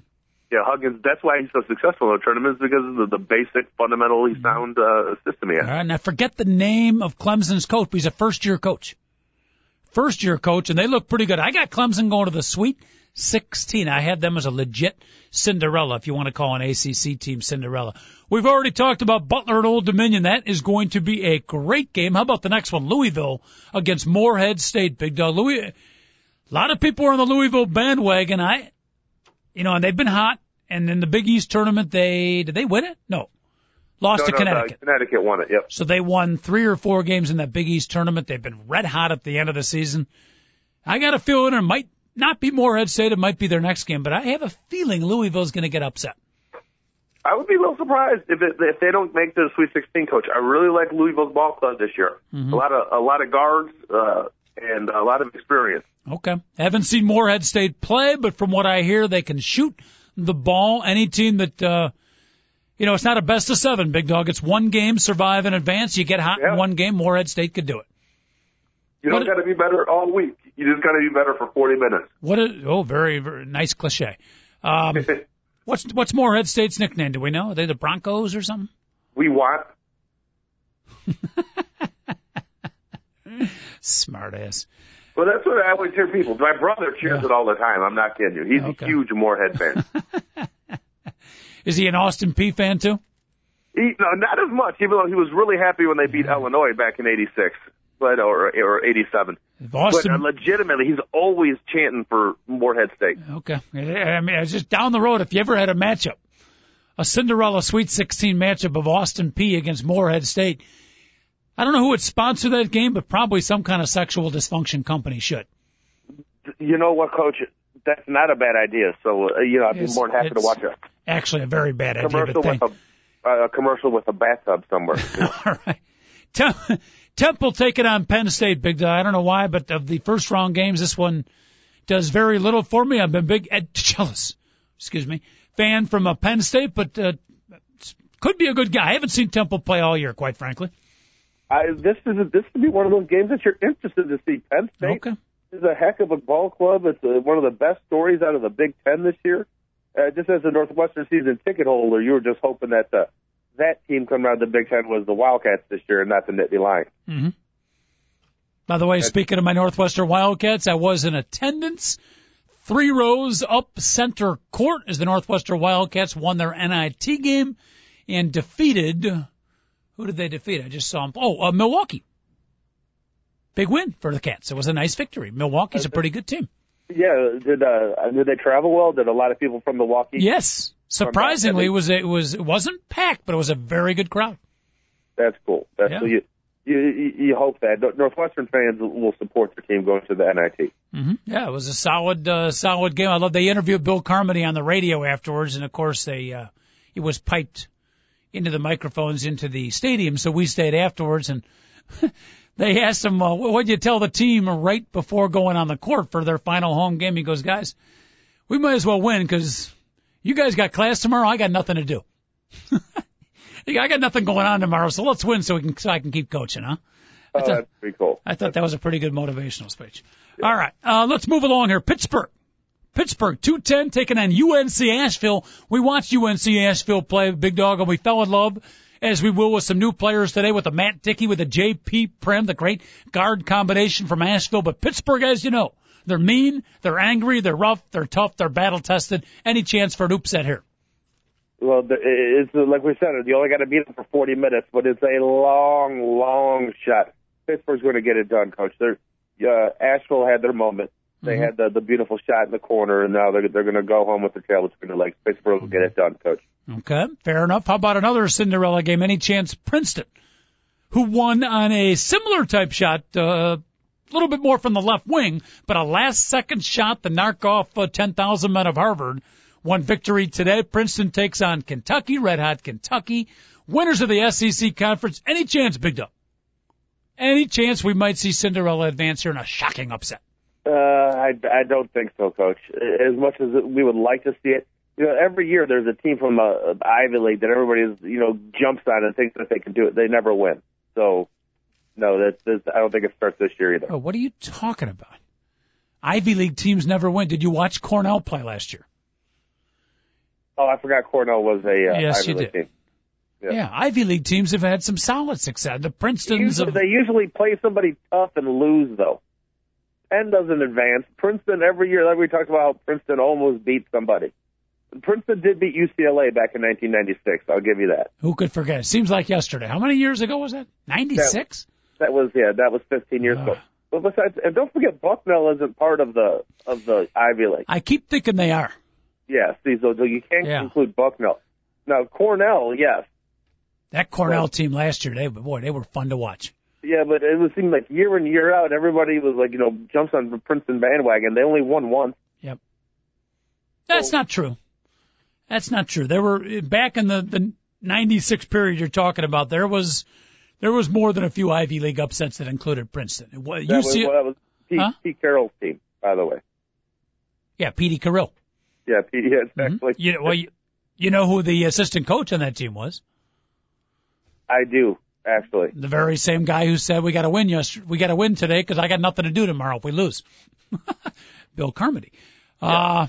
Yeah, Huggins, that's why he's so successful in the tournament is because of the basic, fundamentally sound system he has. All right, now forget the name of Clemson's coach, but he's a first-year coach. First-year coach, and they look pretty good. I got Clemson going to the Sweet 16. I had them as a legit Cinderella, if you want to call an ACC team Cinderella. We've already talked about Butler and Old Dominion. That is going to be a great game. How about the next one? Louisville against Morehead State, Big Dog. A lot of people are on the Louisville bandwagon. And they've been hot. And in the Big East tournament, did they win it? No. Lost to Connecticut. Connecticut won it, yep. So they won 3 or 4 games in that Big East tournament. They've been red hot at the end of the season. I got a feeling it might not be Morehead State. It might be their next game, but I have a feeling Louisville's going to get upset. I would be a little surprised if they don't make the Sweet 16, Coach. I really like Louisville's ball club this year. Mm-hmm. A lot of guards and a lot of experience. Okay. Haven't seen Morehead State play, but from what I hear, they can shoot the ball. Any team that, it's not a best of 7, Big Dog. It's one game, survive and advance. You get hot in one game, Morehead State could do it. You don't got to be better all week. You just got to be better for 40 minutes. Very, very nice cliche. What's Morehead State's nickname? Do we know? Are they the Broncos or something? We want. Smart ass. Well, that's what I always hear people. My brother cheers it all the time. I'm not kidding you. He's a huge Morehead fan. Is he an Austin Peay fan too? No, not as much. Even though he was really happy when they beat Illinois back in '86. Or 87. Boston, but legitimately, he's always chanting for Morehead State. Okay. I mean, it's just down the road, if you ever had a matchup, a Cinderella Sweet 16 matchup of Austin Peay against Morehead State, I don't know who would sponsor that game, but probably some kind of sexual dysfunction company should. You know what, Coach? That's not a bad idea. So, I'd be more than happy to watch it. Actually, a very bad commercial idea. A commercial with a bathtub somewhere. All right. Temple taking on Penn State, Big Dog. I don't know why, but of the first round games, this one does very little for me. I've been big Ed Chalice, fan from Penn State, but could be a good guy. I haven't seen Temple play all year, quite frankly. This could be one of those games that you're interested to see. Penn State is a heck of a ball club. It's one of the best stories out of the Big Ten this year. Just as a Northwestern season ticket holder, you were just hoping that that team coming out of the Big Ten was the Wildcats this year and not the Nittany Lions. Mm-hmm. By the way, speaking of my Northwestern Wildcats, I was in attendance Three rows up center court as the Northwestern Wildcats won their NIT game and defeated, who did they defeat? I just saw them. Milwaukee. Big win for the Cats. It was a nice victory. Milwaukee's a pretty good team. Yeah, did they travel well? Did a lot of people from Milwaukee? Yes, surprisingly, it wasn't packed, but it was a very good crowd. That's cool. That's yeah. You hope that Northwestern fans will support their team going to the NIT. Mm-hmm. Yeah, it was a solid game. I love they interviewed Bill Carmody on the radio afterwards, and of course he was piped into the microphones into the stadium, so we stayed afterwards and. They asked him, what did you tell the team right before going on the court for their final home game? He goes, guys, we might as well win because you guys got class tomorrow. I got nothing to do. I got nothing going on tomorrow, so let's win so I can keep coaching, huh? That's pretty cool. I thought that was a pretty good motivational speech. Yeah. All right, let's move along here. Pittsburgh, 2-10, taking on UNC Asheville. We watched UNC Asheville play Big Dog, and we fell in love. As we will with some new players today, with a Matt Dickey, with a J.P. Prem, the great guard combination from Asheville. But Pittsburgh, as you know, they're mean, they're angry, they're rough, they're tough, they're battle-tested. Any chance for an upset here? Well, it's, like we said, you only got to beat them for 40 minutes, but it's a long, long shot. Pittsburgh's going to get it done, Coach. Asheville had their moment. They had the beautiful shot in the corner, and now they're going to go home with the tail between their legs. Pittsburgh will get it done, Coach. Okay, fair enough. How about another Cinderella game? Any chance Princeton, who won on a similar type shot, a little bit more from the left wing, but a last-second shot to knock off 10,000 men of Harvard, won victory today. Princeton takes on Kentucky, red-hot Kentucky, winners of the SEC Conference. Any chance, Big Dog? Any chance we might see Cinderella advance here in a shocking upset? I don't think so, Coach. As much as we would like to see it, you know, every year there's a team from the Ivy League that everybody is, you know, jumps on and thinks that they can do it. They never win. So, no, I don't think it starts this year either. Oh, what are you talking about? Ivy League teams never win. Did you watch Cornell play last year? Oh, I forgot Cornell was a Ivy League team. Yeah, Ivy League teams have had some solid success. The Princetons they usually play somebody tough and lose, though. Penn doesn't advance. Princeton every year, like we talked about, how Princeton almost beat somebody. Princeton did beat UCLA back in 1996. I'll give you that. Who could forget? It seems like yesterday. How many years ago was that? 96? That was 15 years ago. But besides, and don't forget, Bucknell isn't part of the Ivy League. I keep thinking they are. Yeah, see, so you can't include Bucknell. Now Cornell, yes. That Cornell team last year, they were fun to watch. Yeah, but it would seem like year in, year out, everybody was like, you know, jumps on the Princeton bandwagon. They only won once. Yep. That's not true. There were, back in the 96 period you're talking about, there was more than a few Ivy League upsets that included Princeton. That was Pete Carroll's team, by the way. Yeah, Petey Carroll. Yeah, Petey, exactly. Mm-hmm. You know who the assistant coach on that team was? I do. Actually, the very same guy who said we got to win yesterday, we got to win today because I got nothing to do tomorrow if we lose. Bill Carmody. Yeah. All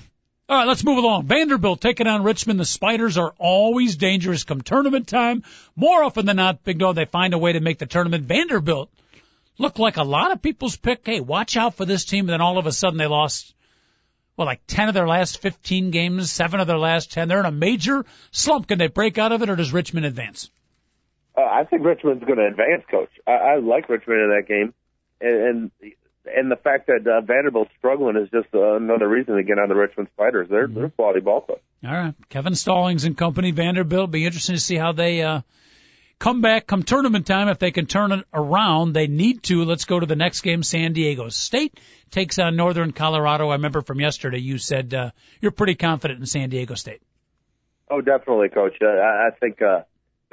right, let's move along. Vanderbilt taking on Richmond. The Spiders are always dangerous come tournament time. More often than not, Big Dog, they find a way to make the tournament. Vanderbilt looked like a lot of people's pick. Hey, watch out for this team. And then all of a sudden they lost, like 10 of their last 15 games, 7 of their last 10. They're in a major slump. Can they break out of it, or does Richmond advance? I think Richmond's going to advance, Coach. I like Richmond in that game, and the fact that Vanderbilt's struggling is just another reason to get on the Richmond Spiders. They're a quality ball club. All right, Kevin Stallings and company, Vanderbilt. Be interesting to see how they come back come tournament time. If they can turn it around, they need to. Let's go to the next game. San Diego State takes on Northern Colorado. I remember from yesterday you said you're pretty confident in San Diego State. Oh, definitely, Coach. I think.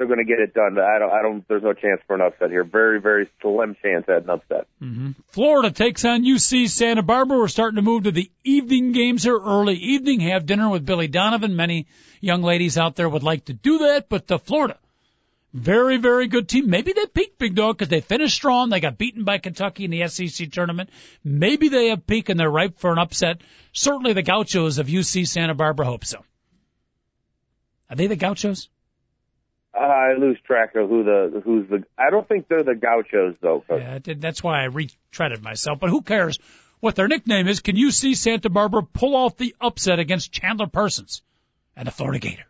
They're going to get it done. I don't. There's no chance for an upset here. Very, very slim chance at an upset. Mm-hmm. Florida takes on UC Santa Barbara. We're starting to move to the evening games here, early evening. Have dinner with Billy Donovan. Many young ladies out there would like to do that, but Florida, very, very good team. Maybe they peaked, Big Dog, because they finished strong. They got beaten by Kentucky in the SEC tournament. Maybe they have peaked and they're ripe for an upset. Certainly the Gauchos of UC Santa Barbara hope so. Are they the Gauchos? I lose track of who's the. I don't think they're the Gauchos, though, Coach. Yeah, that's why I retreaded myself. But who cares? what their nickname is, can you see Santa Barbara pull off the upset against Chandler Parsons and the Florida Gator?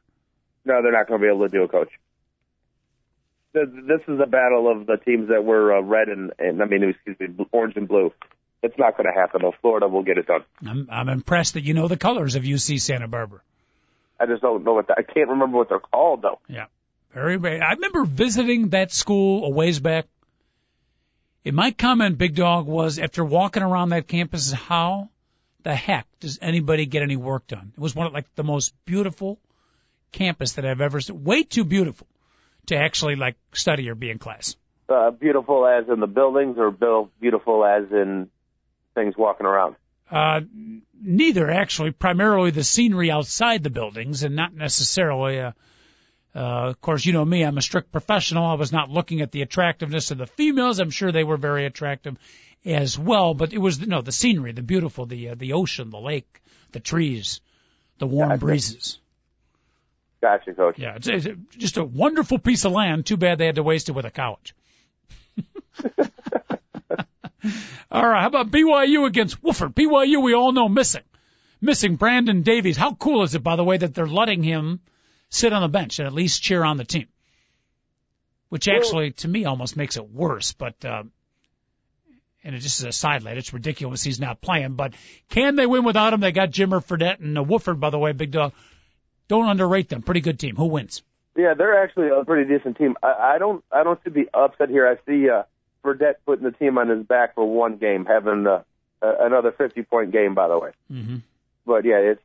No, they're not going to be able to do it, Coach. This is a battle of the teams that were orange and blue. It's not going to happen, though. Florida will get it done. I'm impressed that you know the colors of UC Santa Barbara. I just don't know I can't remember what they're called, though. Yeah. Very. I remember visiting that school a ways back. And my comment, Big Dog, was after walking around that campus, how the heck does anybody get any work done? It was one of the most beautiful campus that I've ever seen. Way too beautiful to actually study or be in class. Beautiful as in the buildings, or beautiful as in things walking around? Neither, actually. Primarily the scenery outside the buildings, and not necessarily. Of course, you know me, I'm a strict professional. I was not looking at the attractiveness of the females. I'm sure they were very attractive as well, but it was the scenery, the beautiful, the ocean, the lake, the trees, the warm breezes. Gotcha, Coach. Yeah, it's just a wonderful piece of land. Too bad they had to waste it with a college. All right, how about BYU against Wofford? BYU, we all know, missing Brandon Davies. How cool is it, by the way, that they're letting him sit on the bench and at least cheer on the team? Which actually, to me, almost makes it worse. But and it just is a sidelight. It's ridiculous he's not playing. But can they win without him? They got Jimmer Fredette and Wofford, by the way, Big Dog. Don't underrate them. Pretty good team. Who wins? Yeah, they're actually a pretty decent team. I don't see the upset here. I see Burdett putting the team on his back for one game, having another 50-point game, by the way. Mm-hmm. But yeah, it's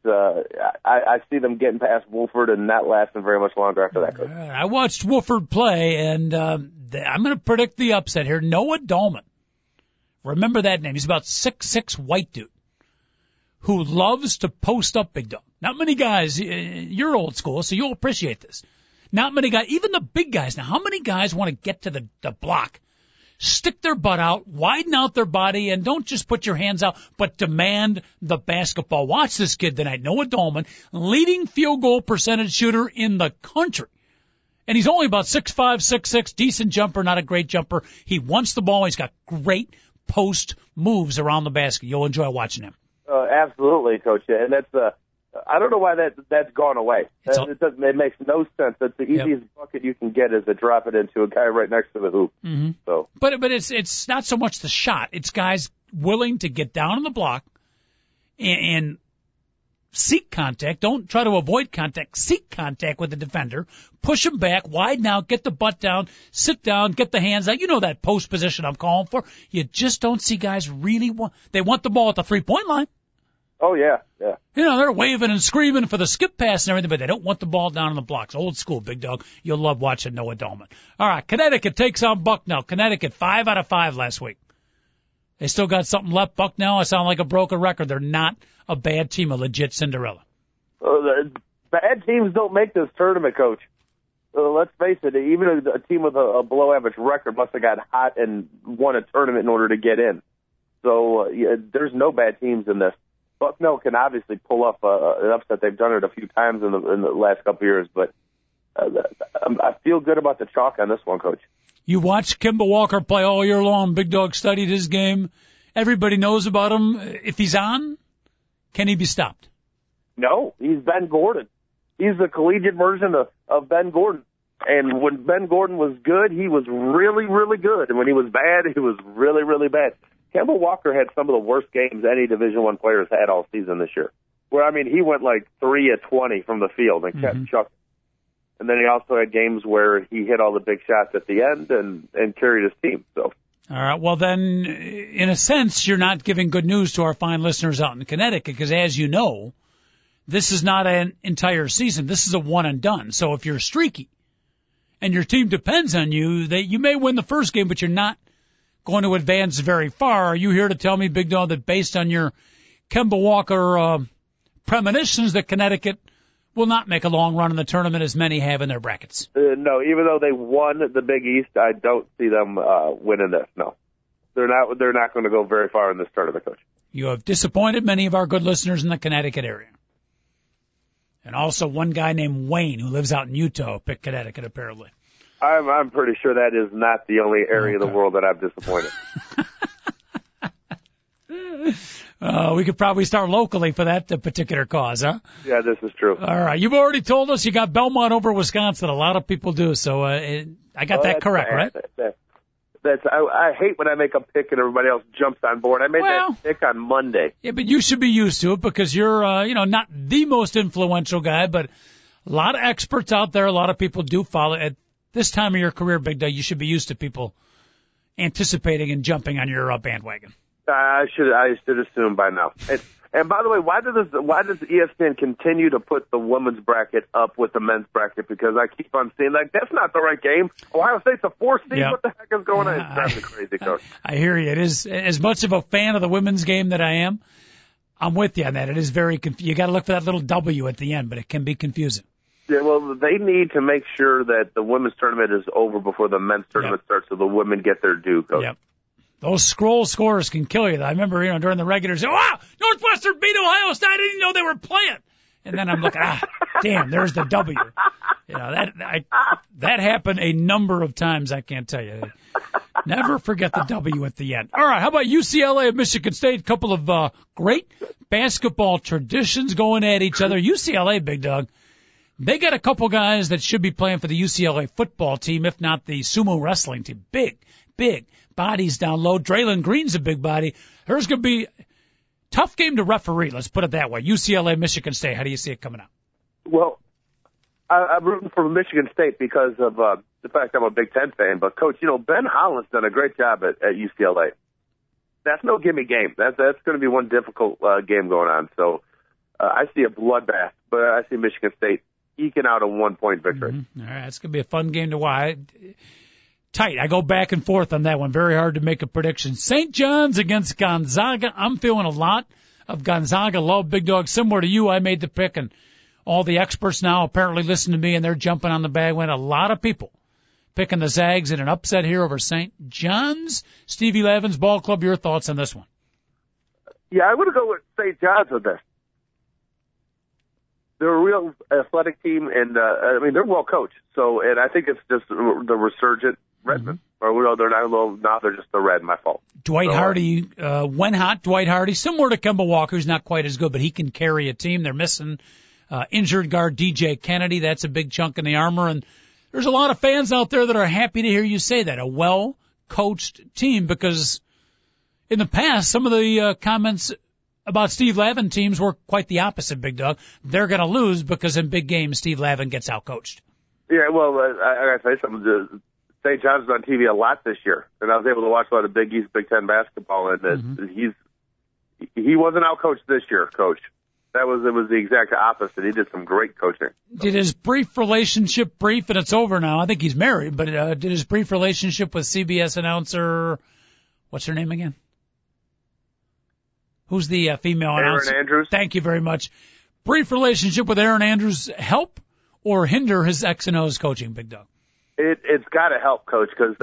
I see them getting past Wofford and not lasting very much longer after that. I watched Wofford play, and I'm going to predict the upset here. Noah Dahlman, remember that name? He's about 6'6", white dude who loves to post up, Big Dog. Not many guys. You're old school, so you'll appreciate this. Not many guys, even the big guys. Now, how many guys want to get to the block, stick their butt out, widen out their body, and don't just put your hands out, but demand the basketball? Watch this kid tonight, Noah Dahlman, leading field goal percentage shooter in the country. And he's only about 6'5", 6'6", decent jumper, not a great jumper. He wants the ball. He's got great post moves around the basket. You'll enjoy watching him. Absolutely, Coach. Yeah, and that's I don't know why that's gone away. It makes no sense. That's the easiest bucket you can get is to drop it into a guy right next to the hoop. Mm-hmm. So, but it's not so much the shot. It's guys willing to get down on the block and seek contact. Don't try to avoid contact. Seek contact with the defender. Push him back, widen out, get the butt down, sit down, get the hands out. You know that post position I'm calling for. You just don't see guys really want the ball at the three-point line. Oh, yeah, yeah. You know, they're waving and screaming for the skip pass and everything, but they don't want the ball down in the blocks. Old school, Big Dog. You'll love watching Noah Dahlman. All right, Connecticut takes on Bucknell. Connecticut, 5 out of 5 last week. They still got something left. Bucknell, I sound like a broken record. They're not a bad team, a legit Cinderella. Bad teams don't make this tournament, Coach. Let's face it, even a team with a below-average record must have got hot and won a tournament in order to get in. So there's no bad teams in this. Bucknell can obviously pull off an upset. They've done it a few times in the last couple of years, but I feel good about the chalk on this one, Coach. You watched Kemba Walker play all year long. Big Dog studied his game. Everybody knows about him. If he's on, can he be stopped? No, he's Ben Gordon. He's the collegiate version of Ben Gordon. And when Ben Gordon was good, he was really, really good. And when he was bad, he was really, really bad. Kemba Walker had some of the worst games any Division I player's had all season this year. Where, I mean, he went 3 of 20 from the field and kept chucking. And then he also had games where he hit all the big shots at the end and carried his team. So. All right. Well, then, in a sense, you're not giving good news to our fine listeners out in Connecticut because, as you know, this is not an entire season. This is a one and done. So if you're streaky and your team depends on you, you may win the first game, but you're not going to advance very far. Are you here to tell me, Big Dog, that based on your Kemba Walker premonitions that Connecticut will not make a long run in the tournament as many have in their brackets? No, even though they won the Big East, I don't see them winning this, no. They're not going to go very far in this tournament, Coach. You have disappointed many of our good listeners in the Connecticut area. And also one guy named Wayne who lives out in Utah picked Connecticut, apparently. I'm pretty sure that is not the only area of the world that I'm disappointed. We could probably start locally for that particular cause, huh? Yeah, this is true. All right. You've already told us you got Belmont over Wisconsin. A lot of people do. So I got that correct, right? I hate when I make a pick and everybody else jumps on board. I made that pick on Monday. Yeah, but you should be used to it because you're, not the most influential guy, but a lot of experts out there. A lot of people do follow. At this time of your career, Big Doug, you should be used to people anticipating and jumping on your bandwagon. I should assume by now. And by the way, why does ESPN continue to put the women's bracket up with the men's bracket? Because I keep on seeing that's not the right game. Ohio State's a 4 seed. Yep. What the heck is going on? It's driving me crazy, Coach. I hear you. It is, as much of a fan of the women's game that I am, I'm with you on that. It is very confusing. You got to look for that little W at the end, but it can be confusing. Yeah, well, they need to make sure that the women's tournament is over before the men's tournament starts, so the women get their due, Coach. Yep. Those scroll scores can kill you. I remember, during the regular season, wow, Northwestern beat Ohio State. I didn't know they were playing. And then I'm looking, damn, there's the W. That happened a number of times, I can't tell you. Never forget the W at the end. All right, how about UCLA and Michigan State? A couple of great basketball traditions going at each other. UCLA, Big Dog, they got a couple guys that should be playing for the UCLA football team, if not the sumo wrestling team. Big bodies down low. Draylon Green's a big body. There's going to be a tough game to referee, let's put it that way. UCLA, Michigan State, how do you see it coming out? Well, I'm rooting for Michigan State because of the fact I'm a Big Ten fan. But, Coach, Ben Holland's done a great job at UCLA. That's no gimme game. That's going to be one difficult game going on. So I see a bloodbath, but I see Michigan State eking out a one-point victory. Mm-hmm. All right, it's going to be a fun game to watch. Tight. I go back and forth on that one. Very hard to make a prediction. St. John's against Gonzaga. I'm feeling a lot of Gonzaga love, Big Dog. Similar to you, I made the pick, and all the experts now apparently listen to me, and they're jumping on the bandwagon. A lot of people picking the Zags in an upset here over St. John's. Stevie Lavin's Ball Club, your thoughts on this one? Yeah, I would go with St. John's with this. They're a real athletic team, and they're well coached. So, and I think it's just the resurgent Redmond. Mm-hmm. Or they're not a little. Now they're just the red. My fault. Hardy went hot. Dwight Hardy, similar to Kemba Walker, who's not quite as good, but he can carry a team. They're missing injured guard DJ Kennedy. That's a big chunk in the armor. And there's a lot of fans out there that are happy to hear you say that. A well coached team, because in the past some of the comments about Steve Lavin teams were quite the opposite, Big Dog. They're going to lose because in big games, Steve Lavin gets outcoached. Yeah, well, I got to say something. St. John's is on TV a lot this year, and I was able to watch a lot of Big East, Big Ten basketball, and he wasn't outcoached this year, Coach. It was the exact opposite. He did some great coaching. Did his brief relationship, and it's over now. I think he's married, but did his brief relationship with CBS announcer, what's her name again? Who's the female announcer? Erin Andrews. Thank you very much. Brief relationship with Erin Andrews help or hinder his X and O's coaching, Big Dog? It's got to help, Coach, because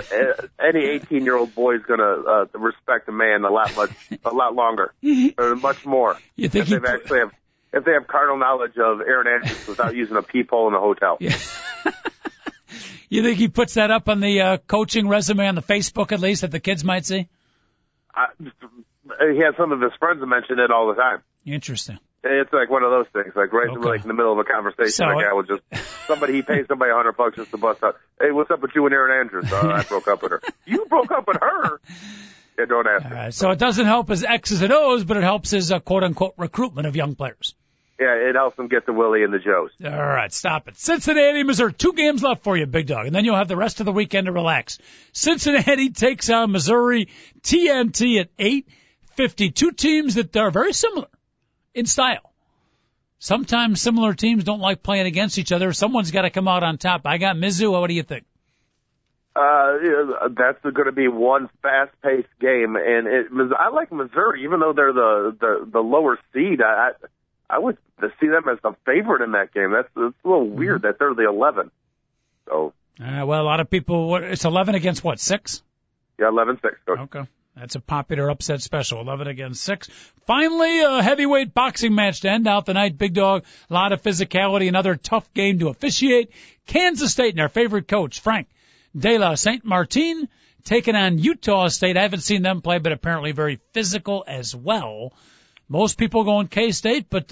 any 18-year-old boy is going to respect a man a lot longer, or much more. You think if they have carnal knowledge of Erin Andrews without using a peephole in a hotel? Yeah. You think he puts that up on the coaching resume on the Facebook at least that the kids might see? He has some of his friends mention it all the time. Interesting. It's like one of those things, in the middle of a conversation, so, guy will he pays somebody $100 just to bust out. Hey, what's up with you and Erin Andrews? Oh, I broke up with her. You broke up with her? Yeah, don't ask me. Right, so it doesn't help his X's and O's, but it helps his quote-unquote recruitment of young players. Yeah, it helps them get the Willie and the Joes. All right, stop it. Cincinnati, Missouri, 2 games left for you, Big Dog, and then you'll have the rest of the weekend to relax. Cincinnati takes on Missouri, TNT at 8:50. Two teams that are very similar in style. Sometimes similar teams don't like playing against each other. Someone's got to come out on top. I got Mizzou. What do you think? That's going to be one fast-paced game, and I like Missouri, even though they're the lower seed. I would see them as the favorite in that game. It's a little weird that they're the 11. So. Well, a lot of people. It's 11 against what? 6? Yeah, 11-6. Okay. That's a popular upset special, 11 against 6. Finally, a heavyweight boxing match to end out the night, Big Dog. A lot of physicality, another tough game to officiate. Kansas State and our favorite coach, Frank de la Saint Martin, taking on Utah State. I haven't seen them play, but apparently very physical as well. Most people going K-State, but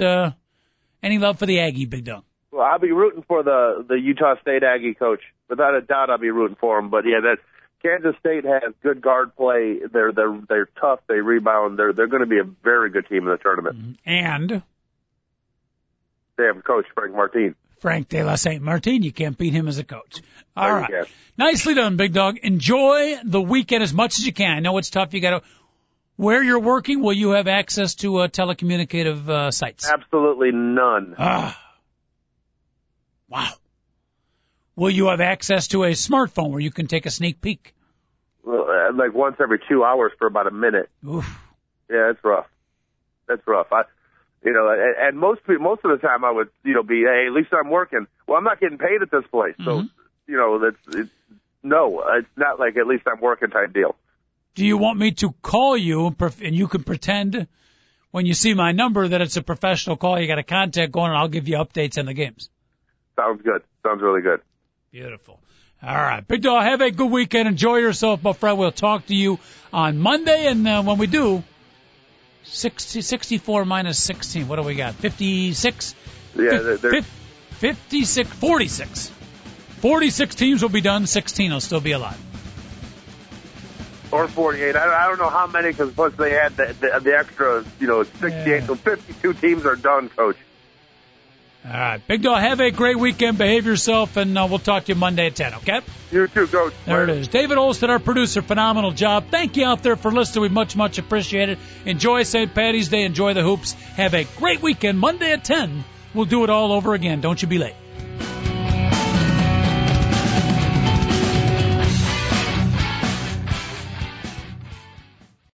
any love for the Aggie, Big Dog? Well, I'll be rooting for the Utah State Aggie coach. Without a doubt, I'll be rooting for him. But, yeah, that Kansas State has good guard play. They're tough. They rebound. They're going to be a very good team in the tournament. And? They have coach Frank Martin. Frank de la St. Martin. You can't beat him as a coach. All right. Nicely done, Big Dog. Enjoy the weekend as much as you can. I know it's tough. You got to. Where you're working, will you have access to telecommunicative sites? Absolutely none. Wow. Will you have access to a smartphone where you can take a sneak peek? Well, like once every 2 hours for about a minute. Oof. Yeah, that's rough. That's rough. And most of the time I would, be, hey, at least I'm working. Well, I'm not getting paid at this place. Mm-hmm. So, it's not like at least I'm working type deal. Do you want me to call you and you can pretend when you see my number that it's a professional call? You got a contact going and I'll give you updates on the games. Sounds good. Sounds really good. Beautiful. All right. Big Dog, have a good weekend. Enjoy yourself, my friend. We'll talk to you on Monday. And when we do, 64 minus 16. What do we got? 56? Yeah, 56, 46. 46 teams will be done. 16 will still be alive. Or 48. I don't know how many, because plus they had the extra, 68. Yeah. So 52 teams are done, Coach. All right. Big Dog, have a great weekend. Behave yourself, and we'll talk to you Monday at 10, okay? You too, Coach. There it is. David Olson, our producer, phenomenal job. Thank you out there for listening. We much, much appreciate it. Enjoy St. Paddy's Day. Enjoy the hoops. Have a great weekend. Monday at 10, we'll do it all over again. Don't you be late.